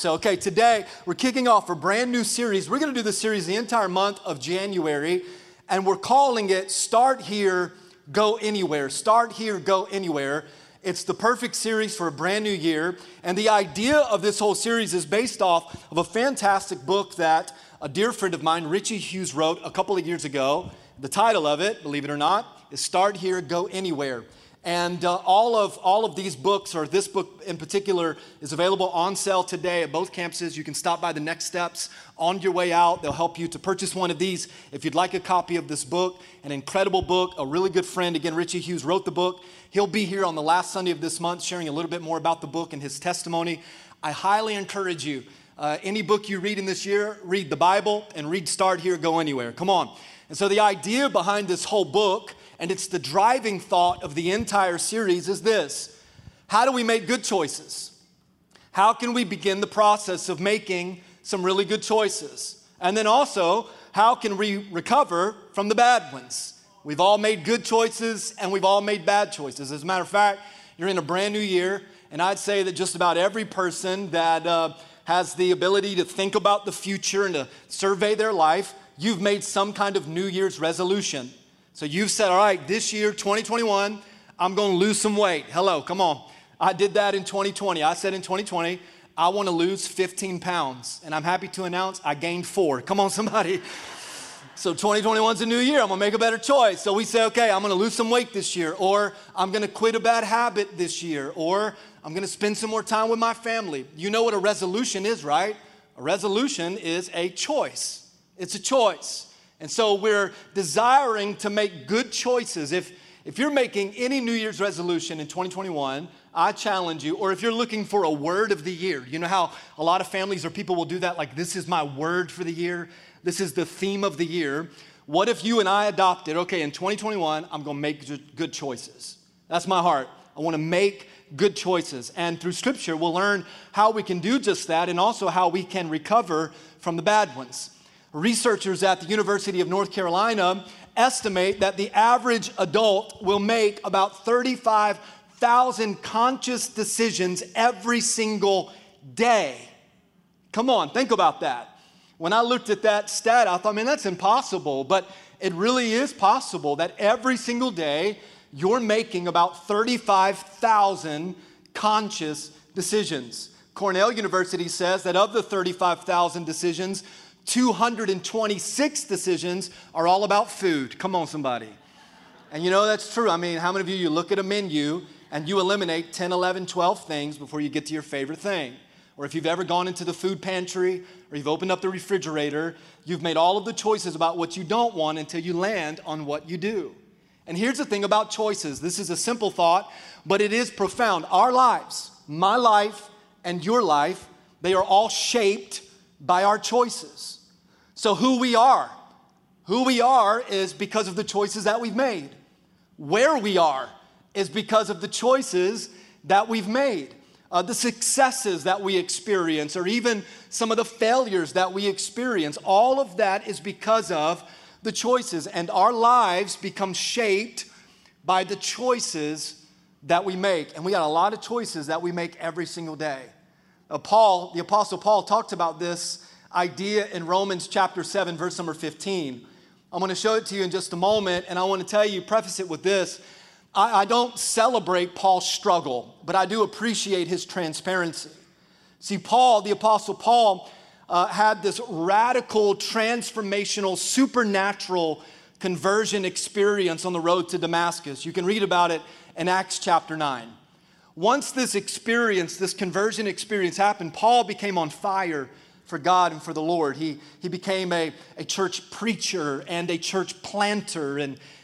So, okay, today we're kicking off a brand new series. We're going to do this series the entire month of January, and we're calling it Start Here, Go Anywhere. Start Here, Go Anywhere. It's the perfect series for a brand new year, and the idea of this whole series is based off of a fantastic book that a dear friend of mine, Richie Hughes, wrote a couple of years ago. The title of it, believe it or not, is Start Here, Go Anywhere. And all of these books, or this book in particular, is available on sale today at both campuses. You can stop by The Next Steps on your way out. They'll help you to purchase one of these. If you'd like a copy of this book, an incredible book, a really good friend, again, Richie Hughes wrote the book. He'll be here on the last Sunday of this month sharing a little bit more about the book and his testimony. I highly encourage you, any book you read in this year, read the Bible and read Start Here, Go Anywhere. Come on. And so the idea behind this whole book, and it's the driving thought of the entire series, is this: how do we make good choices? How can we begin the process of making some really good choices? And then also, how can we recover from the bad ones? We've all made good choices and we've all made bad choices. As a matter of fact, you're in a brand new year, and I'd say that just about every person that has the ability to think about the future and to survey their life, you've made some kind of New Year's resolution. So you've said, all right, this year, 2021, I'm going to lose some weight. Hello, come on. I did that in 2020. I said in 2020, I want to lose 15 pounds. And I'm happy to announce I gained 4. Come on, somebody. So 2021's a new year. I'm going to make a better choice. So we say, okay, I'm going to lose some weight this year, or I'm going to quit a bad habit this year, or I'm going to spend some more time with my family. You know what a resolution is, right? A resolution is a choice. It's a choice. And so we're desiring to make good choices. If you're making any New Year's resolution in 2021, I challenge you, or if you're looking for a word of the year, you know how a lot of families or people will do that, like, this is my word for the year. This is the theme of the year. What if you and I adopted, okay, in 2021, I'm going to make good choices. That's my heart. I want to make good choices. And through Scripture, we'll learn how we can do just that, and also how we can recover from the bad ones. Researchers at the University of North Carolina estimate that the average adult will make about 35,000 conscious decisions every single day. Come on, think about that. When I looked at that stat, I thought, man, that's impossible. But it really is possible that every single day you're making about 35,000 conscious decisions. Cornell University says that of the 35,000 decisions, 226 decisions are all about food. Come on, somebody. And you know that's true. I mean, how many of you look at a menu and you eliminate 10, 11, 12 things before you get to your favorite thing? Or if you've ever gone into the food pantry, or you've opened up the refrigerator, you've made all of the choices about what you don't want until you land on what you do. And here's the thing about choices. This is a simple thought, but it is profound. Our lives, my life and your life, they are all shaped by our choices. So who we are is because of the choices that we've made. Where we are is because of the choices that we've made. The successes that we experience, or even some of the failures that we experience, all of that is because of the choices. And our lives become shaped by the choices that we make. And we got a lot of choices that we make every single day. Paul, the Apostle Paul, talked about this idea in Romans chapter 7, verse number 15. I'm going to show it to you in just a moment, and I want to tell you, preface it with this. I don't celebrate Paul's struggle, but I do appreciate his transparency. See, Paul, the Apostle Paul, had this radical, transformational, supernatural conversion experience on the road to Damascus. You can read about it in Acts chapter 9. Once this experience, this conversion experience happened, Paul became on fire for God and for the Lord. He became a church preacher and a church planter. And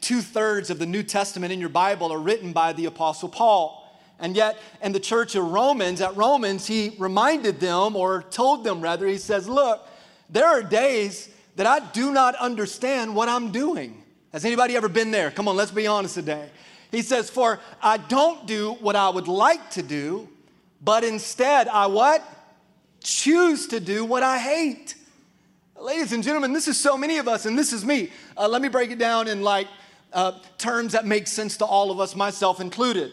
2/3 of the New Testament in your Bible are written by the Apostle Paul. And yet, in the church of Romans, at Romans, he reminded them, or told them rather, he says, look, there are days that I do not understand what I'm doing. Has anybody ever been there? Come on, let's be honest today. He says, for I don't do what I would like to do, but instead I what? Choose to do what I hate. Ladies and gentlemen, this is so many of us, and this is me. Let me break it down in terms that make sense to all of us, myself included.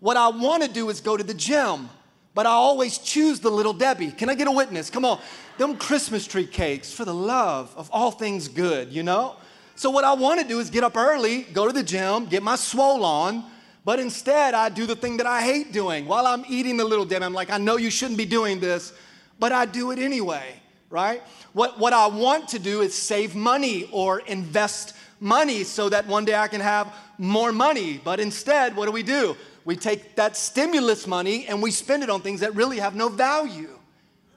What I want to do is go to the gym, but I always choose the Little Debbie. Can I get a witness? Come on. Them Christmas tree cakes, for the love of all things good, you know? So what I want to do is get up early, go to the gym, get my swole on, but instead I do the thing that I hate doing. While I'm eating the Little Debbie, I'm like, I know you shouldn't be doing this, but I do it anyway, right? What I want to do is save money or invest money so that one day I can have more money. But instead, what do? We take that stimulus money and we spend it on things that really have no value.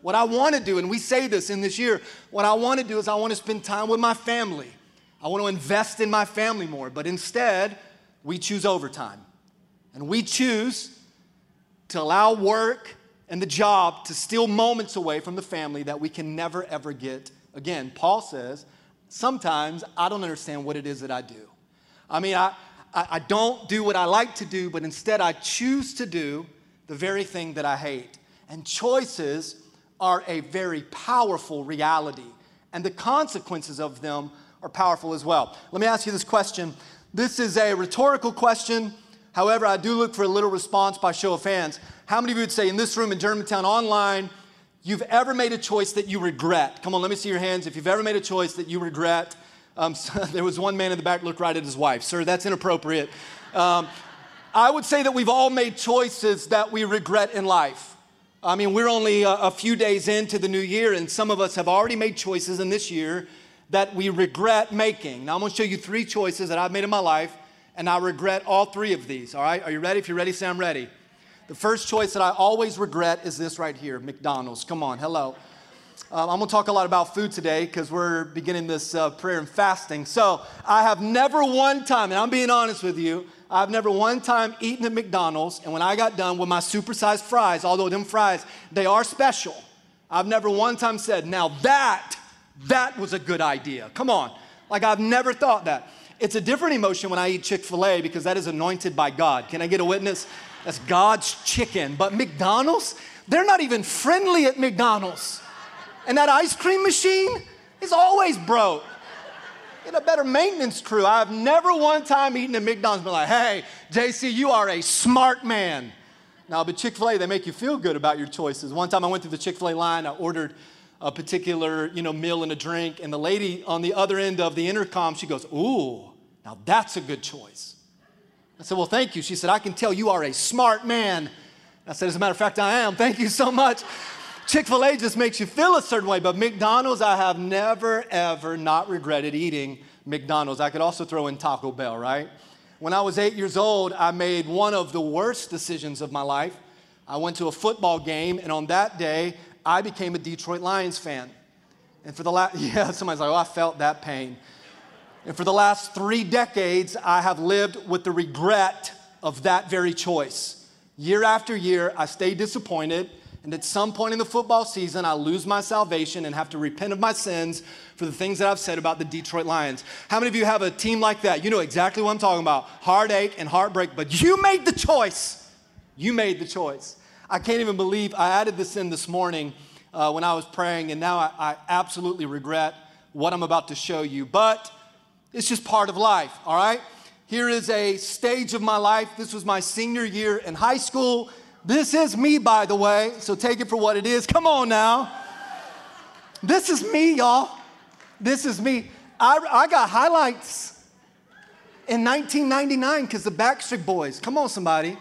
What I want to do, and we say this in this year, what I want to do is I want to spend time with my family. I want to invest in my family more, but instead, we choose overtime. And we choose to allow work and the job to steal moments away from the family that we can never, ever get again. Paul says, sometimes I don't understand what it is that I do. I mean, I don't do what I like to do, but instead I choose to do the very thing that I hate. And choices are a very powerful reality, and the consequences of them are powerful as well. Let me ask you this question. This is a rhetorical question. However, I do look for a little response by show of hands. How many of you would say in this room, in Germantown, online, you've ever made a choice that you regret? Come on, let me see your hands. If you've ever made a choice that you regret. There was one man in the back looked right at his wife. Sir, that's inappropriate. I would say that we've all made choices that we regret in life. I mean, we're only a few days into the new year, and some of us have already made choices in this year that we regret making. Now, I'm going to show you three choices that I've made in my life, and I regret all three of these, all right? Are you ready? If you're ready, say I'm ready. The first choice that I always regret is this right here, McDonald's. Come on, hello. I'm going to talk a lot about food today because we're beginning this prayer and fasting. So I have never one time, and I'm being honest with you, I've never one time eaten at McDonald's, and when I got done with my supersized fries, although them fries, they are special, I've never one time said, now that was a good idea. Come on. Like, I've never thought that. It's a different emotion when I eat Chick-fil-A because that is anointed by God. Can I get a witness? That's God's chicken. But McDonald's, they're not even friendly at McDonald's. And that ice cream machine is always broke. Get a better maintenance crew. I've never one time eaten at McDonald's and been like, hey, JC, you are a smart man. Now, but Chick-fil-A, they make you feel good about your choices. One time I went through the Chick-fil-A line, I ordered a particular, meal and a drink, and the lady on the other end of the intercom, she goes, ooh, now that's a good choice. I said, well, thank you. She said, I can tell you are a smart man. I said, as a matter of fact, I am. Thank you so much. Chick-fil-A just makes you feel a certain way, but McDonald's, I have never, ever not regretted eating McDonald's. I could also throw in Taco Bell, right? When I was 8 years old, I made one of the worst decisions of my life. I went to a football game, and on that day, I became a Detroit Lions fan. And for the last, somebody's like, oh, I felt that pain. And for the last 3 decades, I have lived with the regret of that very choice. Year after year, I stay disappointed. And at some point in the football season, I lose my salvation and have to repent of my sins for the things that I've said about the Detroit Lions. How many of you have a team like that? You know exactly what I'm talking about. Heartache and heartbreak, but you made the choice. You made the choice. I can't even believe I added this in this morning when I was praying, and now I absolutely regret what I'm about to show you. But it's just part of life, all right? Here is a stage of my life. This was my senior year in high school. This is me, by the way, so take it for what it is. Come on now. This is me, y'all. This is me. I got highlights in 1999 because the Backstreet Boys. Come on, somebody.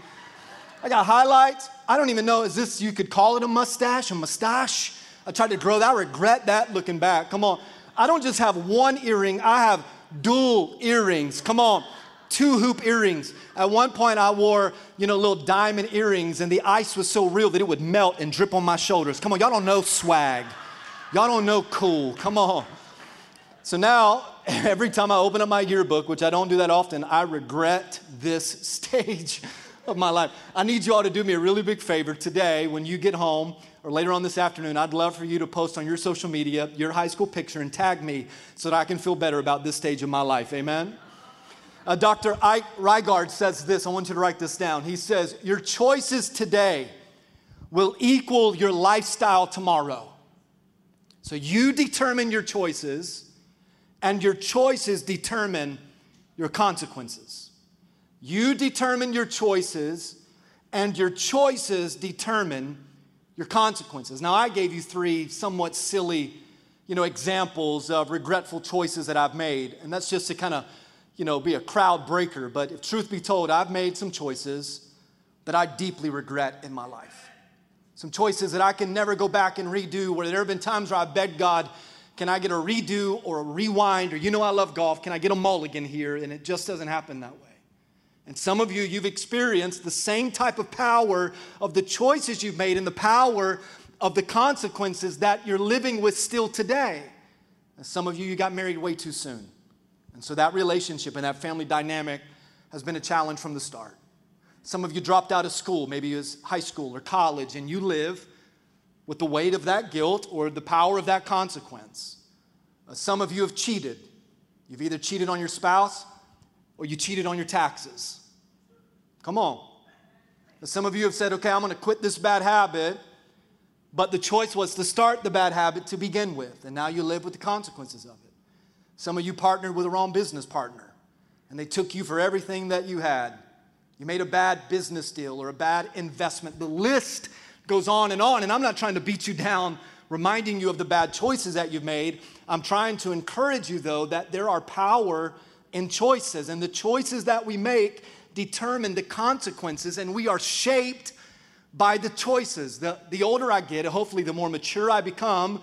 I got highlights. I don't even know, is this, you could call it a mustache? I tried to grow that. I regret that looking back. Come on. I don't just have one earring. I have dual earrings. Come on. 2 hoop earrings. At one point I wore, little diamond earrings, and the ice was so real that it would melt and drip on my shoulders. Come on. Y'all don't know swag. Y'all don't know cool. Come on. So now, every time I open up my yearbook, which I don't do that often, I regret this stage of my life. I need you all to do me a really big favor today when you get home or later on this afternoon. I'd love for you to post on your social media your high school picture and tag me so that I can feel better about this stage of my life. Amen? Dr. Ike Rygaard says this. I want you to write this down. He says, your choices today will equal your lifestyle tomorrow. So you determine your choices, and your choices determine your consequences. You determine your choices, and your choices determine your consequences. Now, I gave you three somewhat silly, examples of regretful choices that I've made. And that's just to kind of, be a crowd breaker. But if truth be told, I've made some choices that I deeply regret in my life. Some choices that I can never go back and redo, where there have been times where I begged God, can I get a redo or a rewind? Or I love golf. Can I get a mulligan here? And it just doesn't happen that way. And some of you, you've experienced the same type of power of the choices you've made and the power of the consequences that you're living with still today. And some of you, you got married way too soon. And so that relationship and that family dynamic has been a challenge from the start. Some of you dropped out of school, maybe it was high school or college, and you live with the weight of that guilt or the power of that consequence. Some of you have cheated. You've either cheated on your spouse or you cheated on your taxes. Come on. Some of you have said, okay, I'm going to quit this bad habit, but the choice was to start the bad habit to begin with, and now you live with the consequences of it. Some of you partnered with the wrong business partner, and they took you for everything that you had. You made a bad business deal or a bad investment. The list goes on, and I'm not trying to beat you down, reminding you of the bad choices that you've made. I'm trying to encourage you, though, that there are power in choices, and the choices that we make determine the consequences, and we are shaped by the choices. The older I get, hopefully the more mature I become,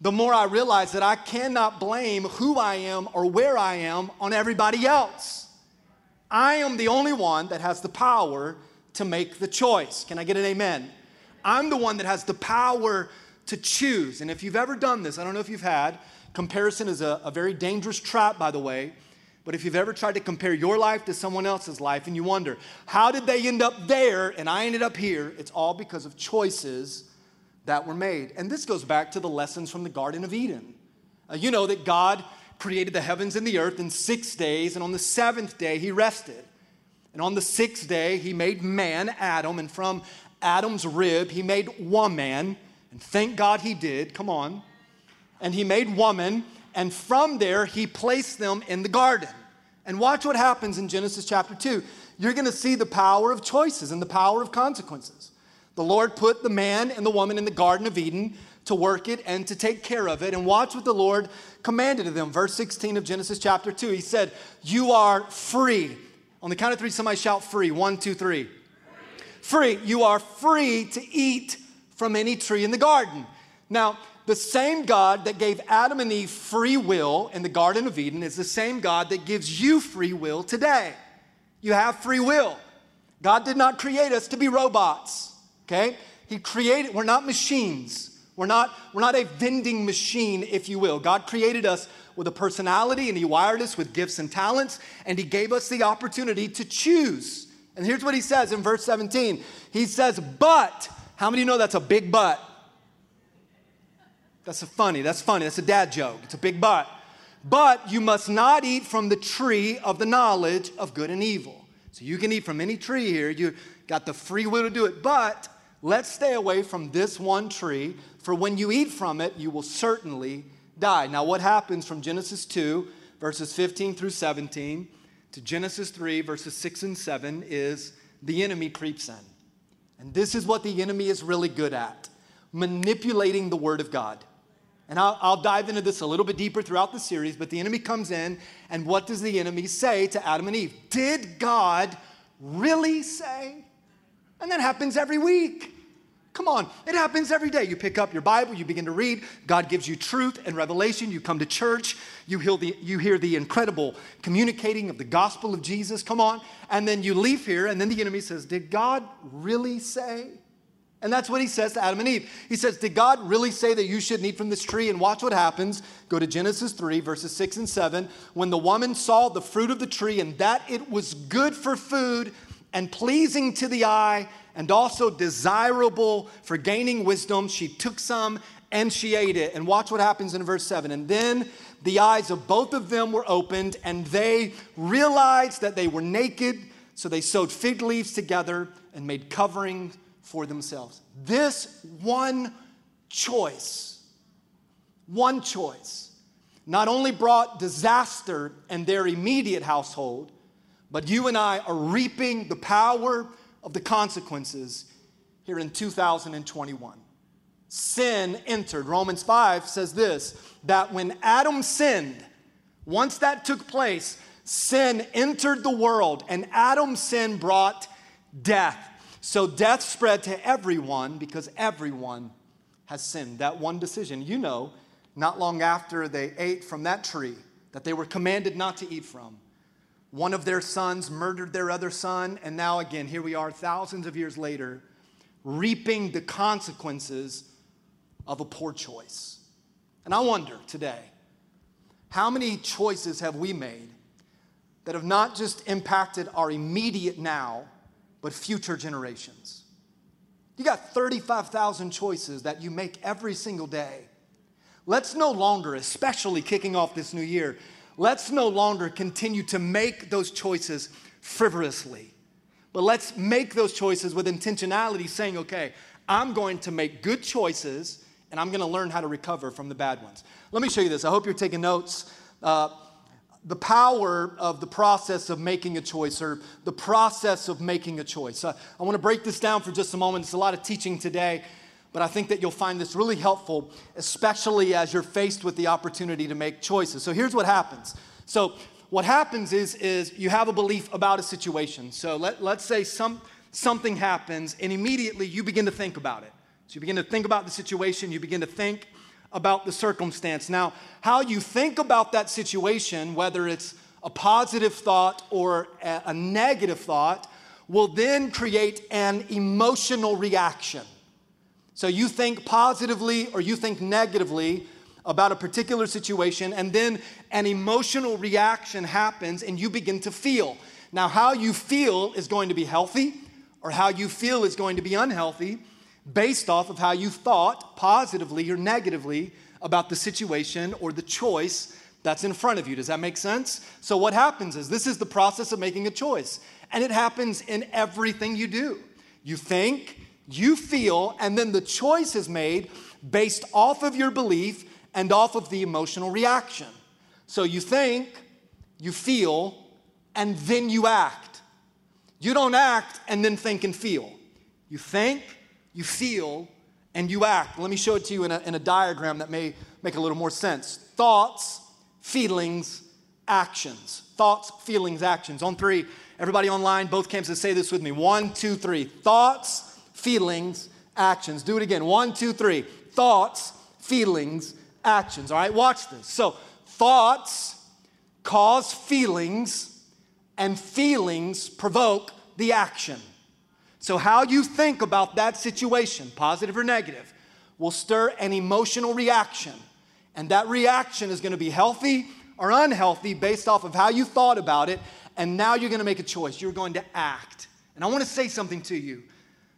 the more I realize that I cannot blame who I am or where I am on everybody else. I am the only one that has the power to make the choice. Can I get an amen? I'm the one that has the power to choose. And if you've ever done this, I don't know if you've had, comparison is a very dangerous trap, by the way. But if you've ever tried to compare your life to someone else's life and you wonder, how did they end up there and I ended up here? It's all because of choices that were made. And this goes back to the lessons from the Garden of Eden. You know that God created the heavens and the earth in 6 days, and on the seventh day he rested. And on the sixth day he made man, Adam, and from Adam's rib he made woman. And thank God he did, come on. And he made woman. And from there, he placed them in the garden. And watch what happens in Genesis chapter 2. You're going to see the power of choices and the power of consequences. The Lord put the man and the woman in the Garden of Eden to work it and to take care of it. And watch what the Lord commanded of them. Verse 16 of Genesis chapter 2, he said, you are free. On the count of three, somebody shout free. 1, 2, 3. Free. You are free to eat from any tree in the garden. Now, the same God that gave Adam and Eve free will in the Garden of Eden is the same God that gives you free will today. You have free will. God did not create us to be robots, okay? He created, we're not machines. We're not a vending machine, if you will. God created us with a personality, and he wired us with gifts and talents, and he gave us the opportunity to choose. And here's what he says in verse 17. He says, but, how many know that's a big but? That's funny. That's a dad joke. It's a big but. But you must not eat from the tree of the knowledge of good and evil. So you can eat from any tree here. You got the free will to do it. But let's stay away from this one tree, for when you eat from it, you will certainly die. Now, what happens from Genesis 2, verses 15 through 17, to Genesis 3, verses 6 and 7, is the enemy creeps in. And this is what the enemy is really good at, manipulating the word of God. And I'll dive into this a little bit deeper throughout the series, but the enemy comes in, and what does the enemy say to Adam and Eve? Did God really say? And that happens every week. Come on, it happens every day. You pick up your Bible, you begin to read, God gives you truth and revelation, you come to church, you hear the incredible communicating of the gospel of Jesus, come on, and then you leave here, and then the enemy says, did God really say? And that's what he says to Adam and Eve. He says, did God really say that you shouldn't eat from this tree? And watch what happens. Go to Genesis 3, verses 6 and 7. When the woman saw the fruit of the tree and that it was good for food and pleasing to the eye and also desirable for gaining wisdom, she took some and she ate it. And watch what happens in verse 7. And then the eyes of both of them were opened and they realized that they were naked. So they sewed fig leaves together and made coverings for themselves. This one choice, not only brought disaster in their immediate household, but you and I are reaping the power of the consequences here in 2021. Sin entered. Romans 5 says this, that when Adam sinned, once that took place, sin entered the world, and Adam's sin brought death. So death spread to everyone because everyone has sinned. That one decision, you know, not long after they ate from that tree that they were commanded not to eat from, one of their sons murdered their other son, and now again, here we are thousands of years later, reaping the consequences of a poor choice. And I wonder today, how many choices have we made that have not just impacted our immediate now, but future generations? You got 35,000 choices that you make every single day. Let's no longer, especially kicking off this new year, let's no longer continue to make those choices frivolously. But let's make those choices with intentionality, saying, okay, I'm going to make good choices, and I'm going to learn how to recover from the bad ones. Let me show you this. I hope you're taking notes. The power of the process of making a choice, or the process of making a choice. I want to break this down for just a moment. It's a lot of teaching today, but I think that you'll find this really helpful, especially as you're faced with the opportunity to make choices. So here's what happens. So what happens is you have a belief about a situation. So let's say something happens, and immediately you begin to think about it. So you begin to think about the situation. You begin to think about the circumstance. Now, how you think about that situation, whether it's a positive thought or a negative thought, will then create an emotional reaction. So you think positively or you think negatively about a particular situation, and then an emotional reaction happens, and you begin to feel. Now, how you feel is going to be healthy, or how you feel is going to be unhealthy, based off of how you thought positively or negatively about the situation or the choice that's in front of you. Does that make sense? So what happens is, this is the process of making a choice, and it happens in everything you do. You think, you feel, and then the choice is made based off of your belief and off of the emotional reaction. So you think, you feel, and then you act. You don't act and then think and feel. You think, you feel, and you act. Let me show it to you in a diagram that may make a little more sense. Thoughts, feelings, actions. Thoughts, feelings, actions. On three, everybody online, both camps, say this with me. One, two, three. Thoughts, feelings, actions. Do it again. One, two, three. Thoughts, feelings, actions. All right, watch this. So thoughts cause feelings, and feelings provoke the action. So how you think about that situation, positive or negative, will stir an emotional reaction. And that reaction is going to be healthy or unhealthy based off of how you thought about it. And now you're going to make a choice. You're going to act. And I want to say something to you.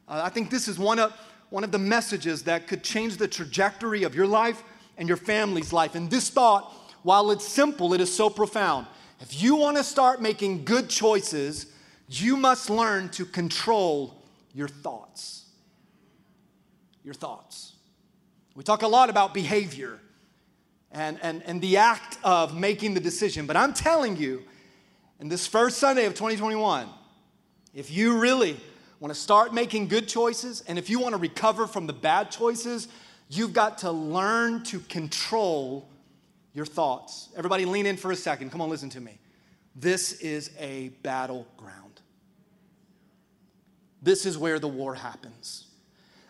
I think this is one of the messages that could change the trajectory of your life and your family's life. And this thought, while it's simple, it is so profound. If you want to start making good choices, you must learn to control your thoughts. Your thoughts. We talk a lot about behavior and the act of making the decision. But I'm telling you, in this first Sunday of 2021, if you really want to start making good choices, and if you want to recover from the bad choices, you've got to learn to control your thoughts. Everybody lean in for a second. Come on, listen to me. This is a battleground. This is where the war happens.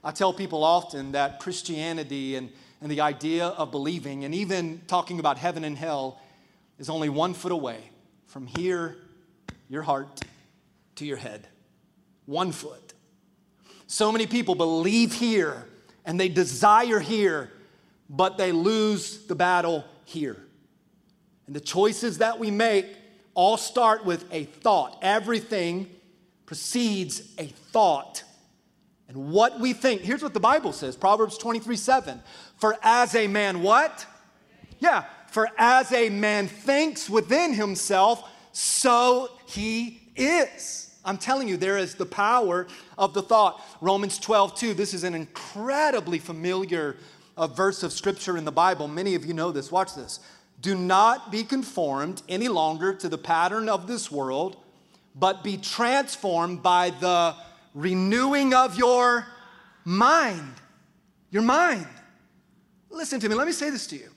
I tell people often that Christianity and the idea of believing, and even talking about heaven and hell, is only 1 foot away from here, your heart, to your head. 1 foot. So many people believe here and they desire here, but they lose the battle here. And the choices that we make all start with a thought. Everything precedes a thought. And what we think, here's what the Bible says, Proverbs 23:7. For as a man what? Yeah, for as a man thinks within himself, so he is. I'm telling you, there is the power of the thought. Romans 12:2, this is an incredibly familiar verse of Scripture in the Bible. Many of you know this. Watch this. Do not be conformed any longer to the pattern of this world, but be transformed by the renewing of your mind. Your mind. Listen to me. Let me say this to you.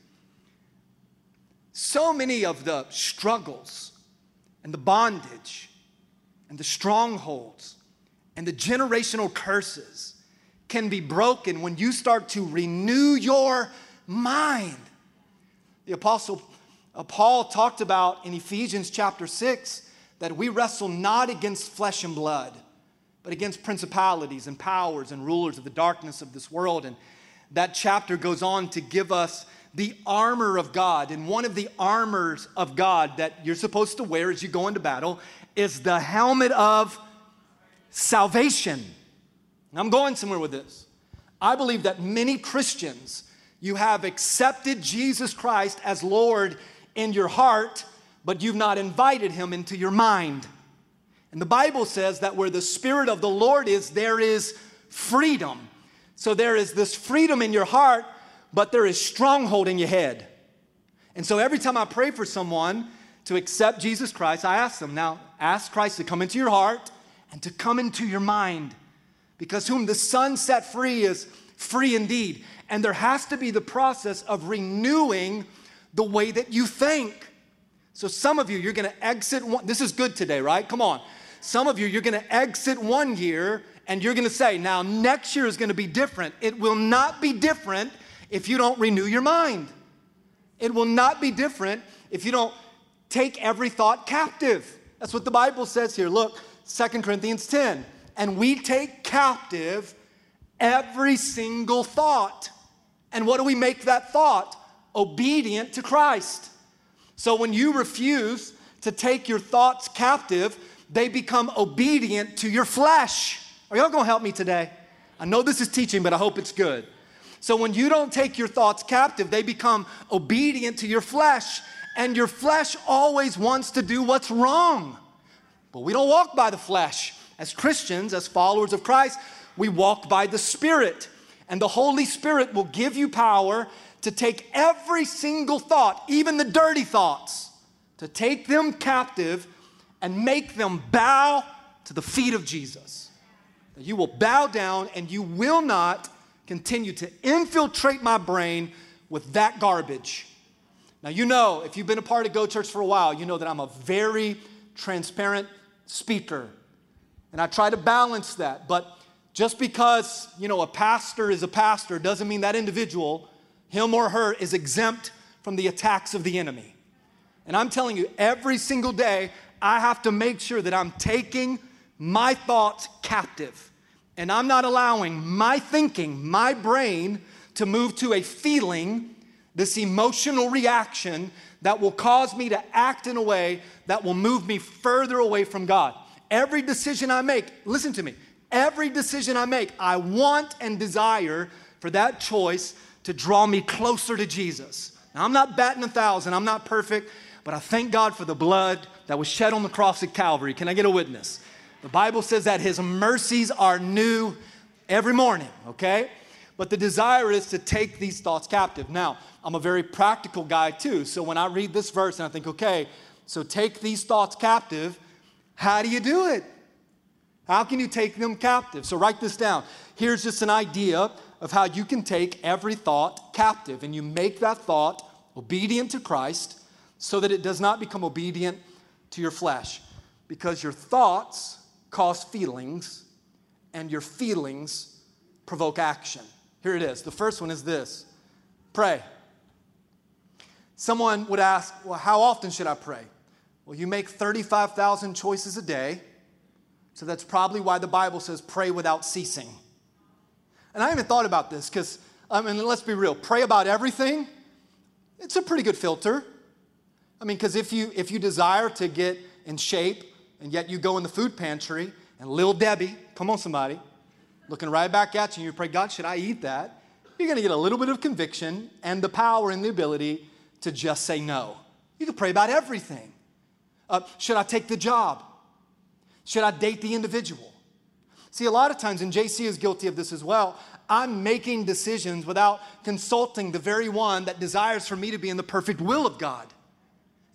So many of the struggles and the bondage and the strongholds and the generational curses can be broken when you start to renew your mind. The Apostle Paul talked about in Ephesians chapter 6 that we wrestle not against flesh and blood, but against principalities and powers and rulers of the darkness of this world. And that chapter goes on to give us the armor of God. And one of the armors of God that you're supposed to wear as you go into battle is the helmet of salvation. And I'm going somewhere with this. I believe that many Christians, you have accepted Jesus Christ as Lord in your heart, but you've not invited him into your mind. And the Bible says that where the Spirit of the Lord is, there is freedom. So there is this freedom in your heart, but there is stronghold in your head. And so every time I pray for someone to accept Jesus Christ, I ask them, now ask Christ to come into your heart and to come into your mind, because whom the Son set free is free indeed. And there has to be the process of renewing the way that you think. So some of you, you're going to exit one. This is good today, right? Come on. Some of you, you're going to exit one year and you're going to say, now next year is going to be different. It will not be different if you don't renew your mind. It will not be different if you don't take every thought captive. That's what the Bible says here. Look, 2 Corinthians 10. And we take captive every single thought. And what do we make that thought? Obedient to Christ. So when you refuse to take your thoughts captive, they become obedient to your flesh. Are y'all going to help me today? I know this is teaching, but I hope it's good. So when you don't take your thoughts captive, they become obedient to your flesh, and your flesh always wants to do what's wrong. But we don't walk by the flesh. As Christians, as followers of Christ, we walk by the Spirit, and the Holy Spirit will give you power to take every single thought, even the dirty thoughts, to take them captive and make them bow to the feet of Jesus. You will bow down and you will not continue to infiltrate my brain with that garbage. Now, you know, if you've been a part of Go Church for a while, you know that I'm a very transparent speaker. And I try to balance that. But just because, you know, a pastor is a pastor doesn't mean that individual, him or her, is exempt from the attacks of the enemy. And I'm telling you, every single day, I have to make sure that I'm taking my thoughts captive. And I'm not allowing my thinking, my brain, to move to a feeling, this emotional reaction that will cause me to act in a way that will move me further away from God. Every decision I make, listen to me, every decision I make, I want and desire for that choice to draw me closer to Jesus. Now, I'm not batting 1,000, I'm not perfect, but I thank God for the blood that was shed on the cross at Calvary. Can I get a witness? The Bible says that his mercies are new every morning, okay? But the desire is to take these thoughts captive. Now, I'm a very practical guy too. So when I read this verse and I think, okay, so take these thoughts captive, how do you do it? How can you take them captive? So write this down. Here's just an idea of how you can take every thought captive, and you make that thought obedient to Christ so that it does not become obedient to your flesh, because your thoughts cause feelings, and your feelings provoke action. Here it is. The first one is this: pray. Someone would ask, well, how often should I pray? Well, you make 35,000 choices a day, so that's probably why the Bible says pray without ceasing. And I even thought about this, because, I mean, let's be real, pray about everything, it's a pretty good filter. I mean, because if you desire to get in shape, and yet you go in the food pantry, and Little Debbie, come on somebody, looking right back at you, and you pray, God, should I eat that? You're going to get a little bit of conviction and the power and the ability to just say no. You can pray about everything. Should I take the job? Should I date the individual? See, a lot of times, and JC is guilty of this as well, I'm making decisions without consulting the very one that desires for me to be in the perfect will of God.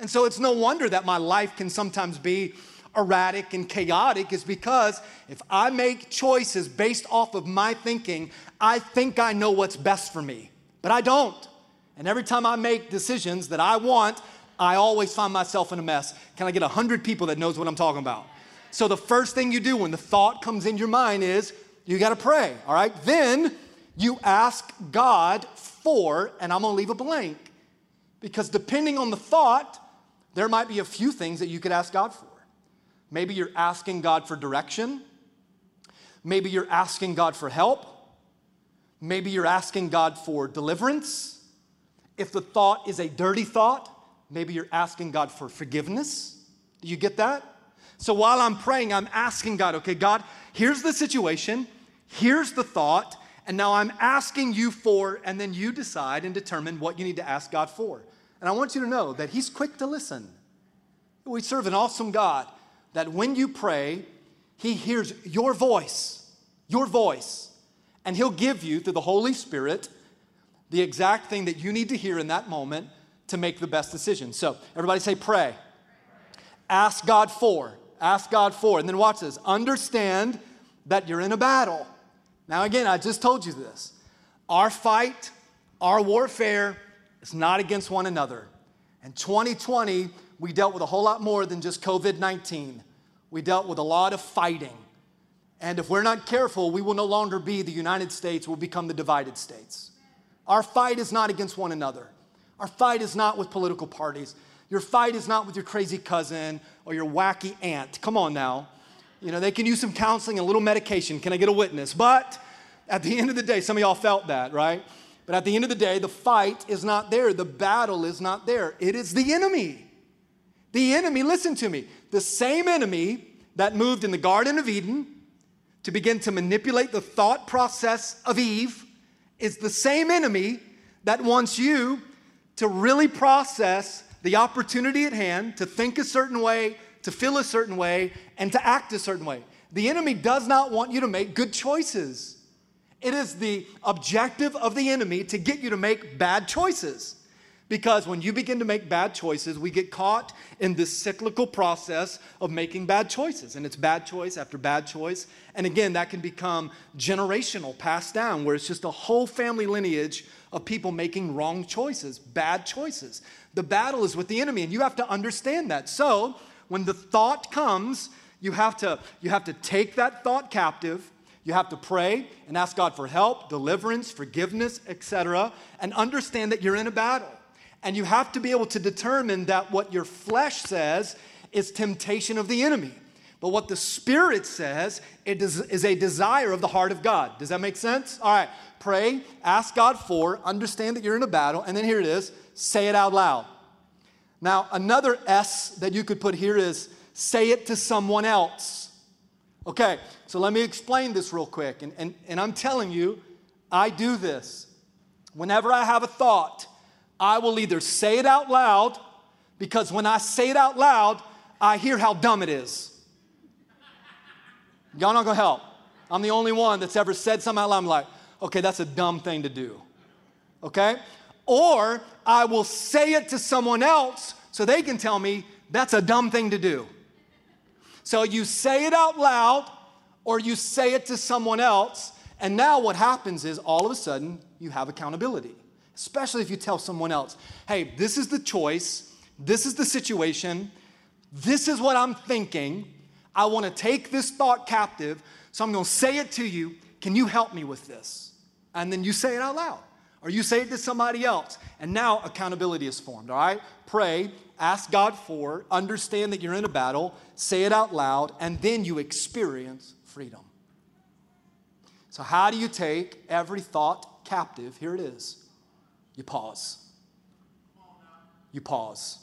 And so it's no wonder that my life can sometimes be erratic and chaotic is because if I make choices based off of my thinking, I think I know what's best for me, but I don't. And every time I make decisions that I want, I always find myself in a mess. Can I get 100 people that knows what I'm talking about? So the first thing you do when the thought comes in your mind is you got to pray, all right? Then you ask God for, and I'm going to leave a blank, because depending on the thought, there might be a few things that you could ask God for. Maybe you're asking God for direction. Maybe you're asking God for help. Maybe you're asking God for deliverance. If the thought is a dirty thought, maybe you're asking God for forgiveness. Do you get that? So while I'm praying, I'm asking God, okay, God, here's the situation, here's the thought, and now I'm asking you for, and then you decide and determine what you need to ask God for. And I want you to know that he's quick to listen. We serve an awesome God that when you pray, he hears your voice, and he'll give you through the Holy Spirit the exact thing that you need to hear in that moment to make the best decision. So everybody say pray. Ask God for. Ask God for. And then watch this. Understand that you're in a battle. Now again, I just told you this. Our fight, our warfare, it's not against one another. In 2020, we dealt with a whole lot more than just COVID-19. We dealt with a lot of fighting. And if we're not careful, we will no longer be the United States, we'll become the divided states. Our fight is not against one another. Our fight is not with political parties. Your fight is not with your crazy cousin or your wacky aunt. Come on now. You know, they can use some counseling and a little medication. Can I get a witness? But at the end of the day, some of y'all felt that, right? But at the end of the day, the fight is not there. The battle is not there. It is the enemy. The enemy, listen to me, the same enemy that moved in the Garden of Eden to begin to manipulate the thought process of Eve is the same enemy that wants you to really process the opportunity at hand, to think a certain way, to feel a certain way, and to act a certain way. The enemy does not want you to make good choices. It is the objective of the enemy to get you to make bad choices, because when you begin to make bad choices, we get caught in this cyclical process of making bad choices, and it's bad choice after bad choice, and again, that can become generational, passed down, where it's just a whole family lineage of people making wrong choices, bad choices. The battle is with the enemy, and you have to understand that. So when the thought comes, you have to take that thought captive. You have to pray and ask God for help, deliverance, forgiveness, etc., and understand that you're in a battle. And you have to be able to determine that what your flesh says is temptation of the enemy. But what the Spirit says, it is a desire of the heart of God. Does that make sense? All right, pray, ask God for, understand that you're in a battle, and then here it is, say it out loud. Now, another S that you could put here is say it to someone else. Okay, so let me explain this real quick, and I'm telling you, I do this. Whenever I have a thought, I will either say it out loud, because when I say it out loud, I hear how dumb it is. Y'all not gonna help. I'm the only one that's ever said something out loud. I'm like, okay, that's a dumb thing to do, okay? Or I will say it to someone else so they can tell me that's a dumb thing to do. So you say it out loud or you say it to someone else, and now what happens is all of a sudden you have accountability, especially if you tell someone else, hey, this is the choice, this is the situation, this is what I'm thinking, I want to take this thought captive, so I'm going to say it to you, can you help me with this? And then you say it out loud or you say it to somebody else, and now accountability is formed, all right? Pray. Ask God for, understand that you're in a battle, say it out loud, and then you experience freedom. So how do you take every thought captive? Here it is. You pause. You pause.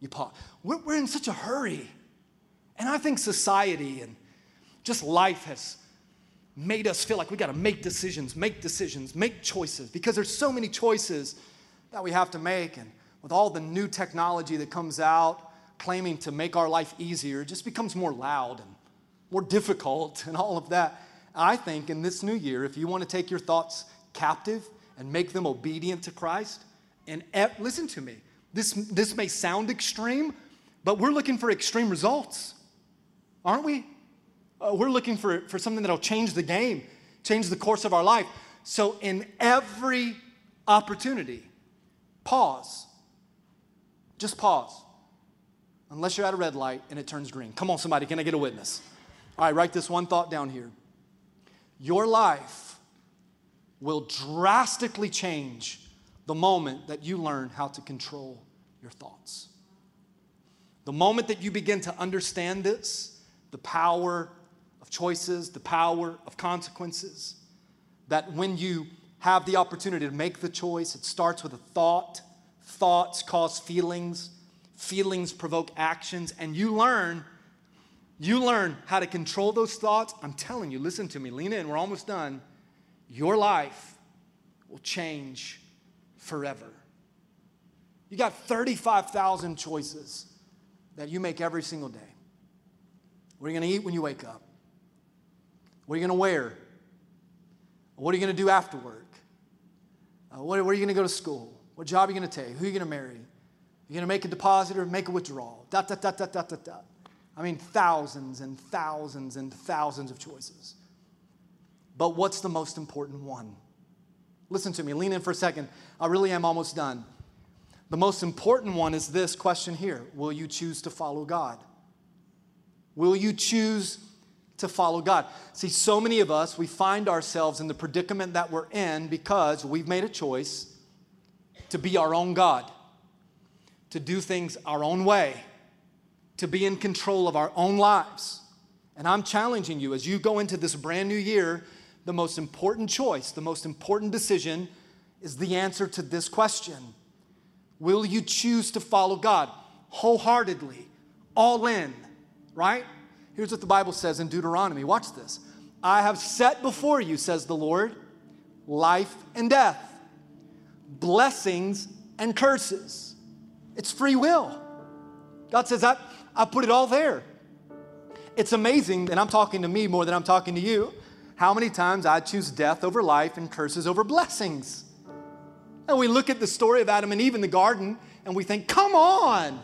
You pause. We're in such a hurry. And I think society and just life has made us feel like we got to make decisions, make choices, because there's so many choices that we have to make, and with all the new technology that comes out claiming to make our life easier, it just becomes more loud and more difficult and all of that. I think in this new year, if you want to take your thoughts captive and make them obedient to Christ, and listen to me, This may sound extreme, but we're looking for extreme results, aren't we? We're looking for something that'll change the game, change the course of our life. So in every opportunity, pause. Just pause. Unless you're at a red light and it turns green. Come on, somebody, can I get a witness? All right, write this one thought down here. Your life will drastically change the moment that you learn how to control your thoughts. The moment that you begin to understand this, the power of choices, the power of consequences, that when you have the opportunity to make the choice, it starts with a thought. Thoughts cause feelings. Feelings provoke actions. And you learn how to control those thoughts. I'm telling you, listen to me, lean in, we're almost done. Your life will change forever. You got 35,000 choices that you make every single day. What are you going to eat when you wake up? What are you going to wear? What are you going to do after work? Where are you going to go to school? What job are you going to take? Who are you going to marry? You're going to make a deposit or make a withdrawal? Dot, dot, dot, dot, dot, dot, dot. I mean, thousands and thousands and thousands of choices. But what's the most important one? Listen to me. Lean in for a second. I really am almost done. The most important one is this question here. Will you choose to follow God? Will you choose to follow God? See, so many of us, we find ourselves in the predicament that we're in because we've made a choice to be our own God, to do things our own way, to be in control of our own lives. And I'm challenging you, as you go into this brand new year, the most important choice, the most important decision is the answer to this question. Will you choose to follow God wholeheartedly, all in, right? Here's what the Bible says in Deuteronomy. Watch this. I have set before you, says the Lord, life and death, blessings and curses. It's free will. God says, I put it all there. It's amazing, and I'm talking to me more than I'm talking to you, how many times I choose death over life and curses over blessings. And we look at the story of Adam and Eve in the garden, and we think, come on,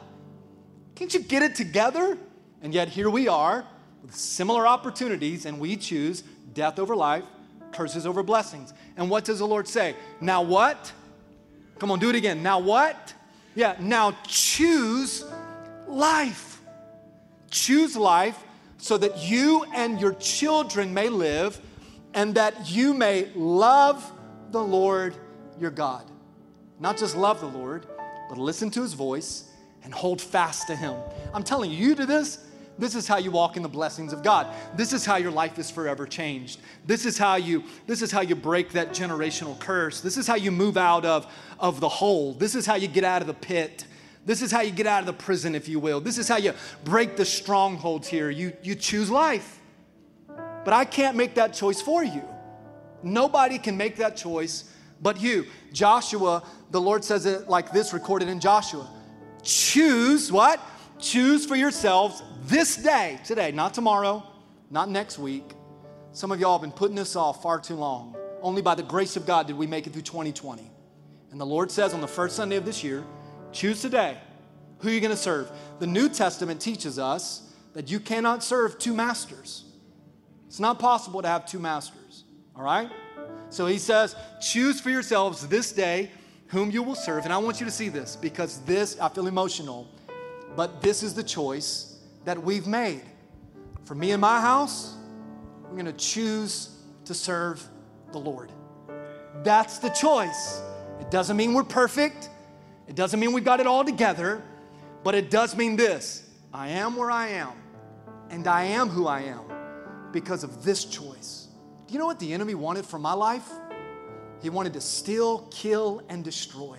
can't you get it together? And yet here we are with similar opportunities, and we choose death over life, curses over blessings. And what does the Lord say? Now what? Come on, do it again. Now what? Yeah, now choose life. Choose life so that you and your children may live and that you may love the Lord your God. Not just love the Lord, but listen to his voice and hold fast to him. I'm telling you, you do this, this is how you walk in the blessings of God. This is how your life is forever changed. This is how you break that generational curse. This is how you move out of the hole. This is how you get out of the pit. This is how you get out of the prison, if you will. This is how you break the strongholds here. You choose life. But I can't make that choice for you. Nobody can make that choice but you. Joshua, the Lord says it like this, recorded in Joshua. Choose what? Choose for yourselves this day, today, not tomorrow, not next week. Some of y'all have been putting this off far too long. Only by the grace of God did we make it through 2020. And the Lord says on the first Sunday of this year, choose today who you're going to serve. The New Testament teaches us that you cannot serve two masters. It's not possible to have two masters, all right? So he says, choose for yourselves this day whom you will serve. And I want you to see this because this, I feel emotional, but this is the choice that we've made. For me and my house, we're going to choose to serve the Lord. That's the choice. It doesn't mean we're perfect. It doesn't mean we got it all together, but it does mean this. I am where I am, and I am who I am because of this choice. Do you know what the enemy wanted from my life? He wanted to steal, kill, and destroy.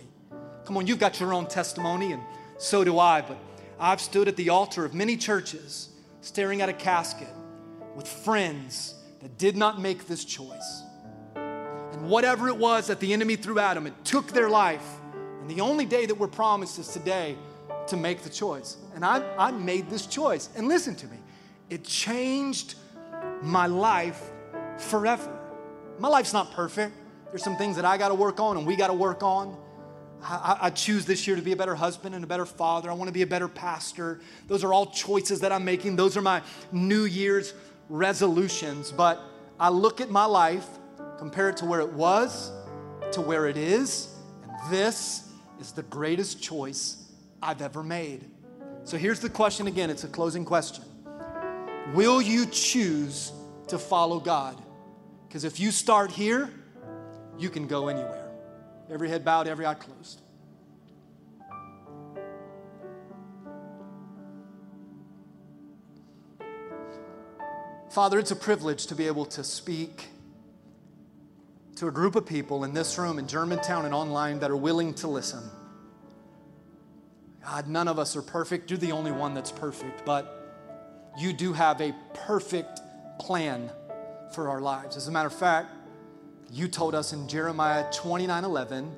Come on, you've got your own testimony, and so do I, but I've stood at the altar of many churches staring at a casket with friends that did not make this choice. And whatever it was that the enemy threw at them, it took their life. And the only day that we're promised is today to make the choice. And I made this choice. And listen to me, it changed my life forever. My life's not perfect. There's some things that I got to work on and we got to work on. I choose this year to be a better husband and a better father. I want to be a better pastor. Those are all choices that I'm making. Those are my New Year's resolutions. But I look at my life, compare it to where it was, to where it is, and this is the greatest choice I've ever made. So here's the question again. It's a closing question. Will you choose to follow God? Because if you start here, you can go anywhere. Every head bowed, every eye closed. Father, it's a privilege to be able to speak to a group of people in this room, in Germantown and online, that are willing to listen. God, none of us are perfect. You're the only one that's perfect, but you do have a perfect plan for our lives. As a matter of fact, you told us in Jeremiah 29:11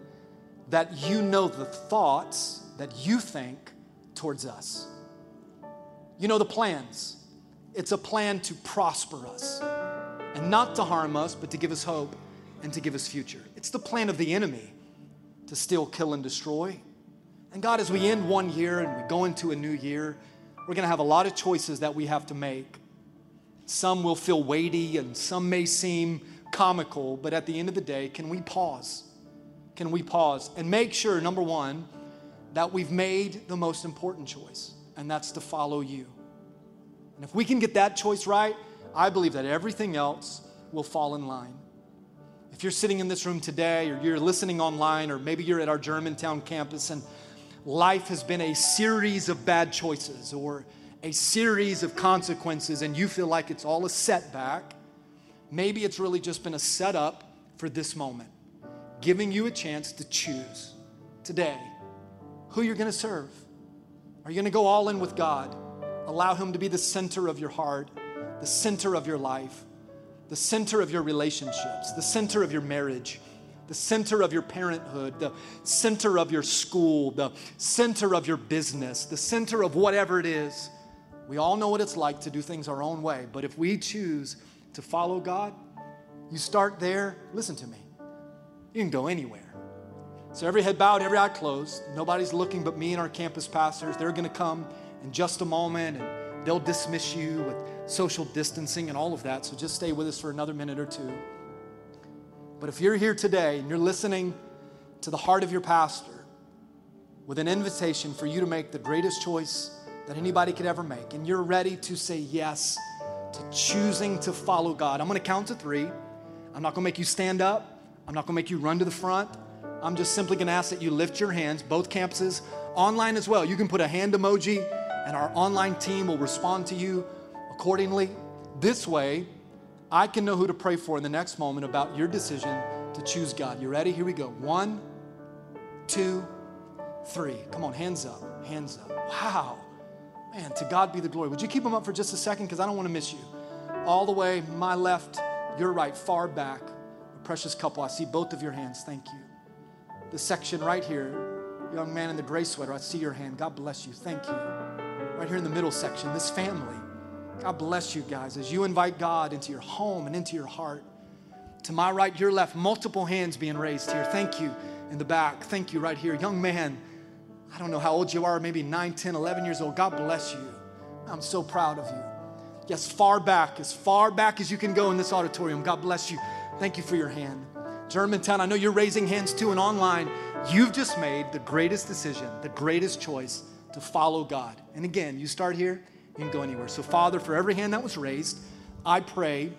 that you know the thoughts that you think towards us. You know the plans. It's a plan to prosper us and not to harm us, but to give us hope and to give us future. It's the plan of the enemy to steal, kill, and destroy. And God, as we end one year and we go into a new year, we're going to have a lot of choices that we have to make. Some will feel weighty and some may seem comical, but at the end of the day, can we pause? Can we pause and make sure, number one, that we've made the most important choice, and that's to follow you. And if we can get that choice right, I believe that everything else will fall in line. If you're sitting in this room today, or you're listening online, or maybe you're at our Germantown campus and life has been a series of bad choices or a series of consequences and you feel like it's all a setback, maybe it's really just been a setup for this moment, giving you a chance to choose today who you're going to serve. Are you going to go all in with God? Allow him to be the center of your heart, the center of your life, the center of your relationships, the center of your marriage, the center of your parenthood, the center of your school, the center of your business, the center of whatever it is. We all know what it's like to do things our own way, but if we choose to follow God, you start there. Listen to me. You can go anywhere. So every head bowed, every eye closed. Nobody's looking but me and our campus pastors. They're going to come in just a moment, and they'll dismiss you with social distancing and all of that. So just stay with us for another minute or two. But if you're here today and you're listening to the heart of your pastor with an invitation for you to make the greatest choice that anybody could ever make, and you're ready to say yes to choosing to follow God, I'm going to count to three. I'm not going to make you stand up. I'm not going to make you run to the front. I'm just simply going to ask that you lift your hands, both campuses, online as well. You can put a hand emoji, and our online team will respond to you accordingly. This way, I can know who to pray for in the next moment about your decision to choose God. You ready? Here we go. 1, 2, 3. Come on, hands up, hands up. Wow. Man, to God be the glory. Would you keep them up for just a second, because I don't want to miss you. All the way, my left, your right, far back. A precious couple, I see both of your hands. Thank you. The section right here, young man in the gray sweater, I see your hand. God bless you. Thank you. Right here in the middle section, this family. God bless you guys as you invite God into your home and into your heart. To my right, your left, multiple hands being raised here. Thank you. In the back, thank you right here. Young man, I don't know how old you are, maybe 9, 10, 11 years old. God bless you. I'm so proud of you. Yes, far back as you can go in this auditorium. God bless you. Thank you for your hand. Germantown, I know you're raising hands too, and online, you've just made the greatest decision, the greatest choice to follow God. And again, you start here, you can go anywhere. So Father, for every hand that was raised, I pray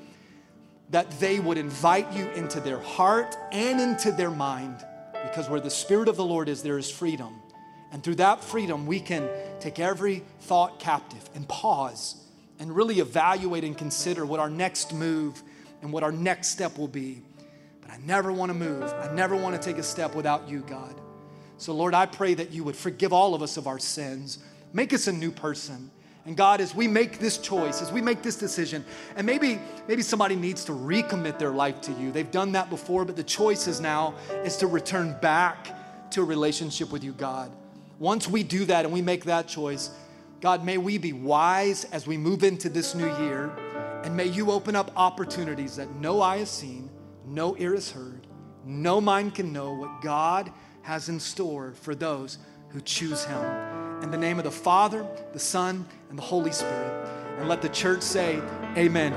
that they would invite you into their heart and into their mind, because where the Spirit of the Lord is, there is freedom. And through that freedom, we can take every thought captive and pause and really evaluate and consider what our next move and what our next step will be. But I never want to move. I never want to take a step without you, God. So Lord, I pray that you would forgive all of us of our sins. Make us a new person. And God, as we make this choice, as we make this decision, and maybe somebody needs to recommit their life to you. They've done that before, but the choice is now is to return back to a relationship with you, God. Once we do that and we make that choice, God, may we be wise as we move into this new year, and may you open up opportunities that no eye has seen, no ear has heard, no mind can know what God has in store for those who choose him. In the name of the Father, the Son, and the Holy Spirit. And let the church say, amen.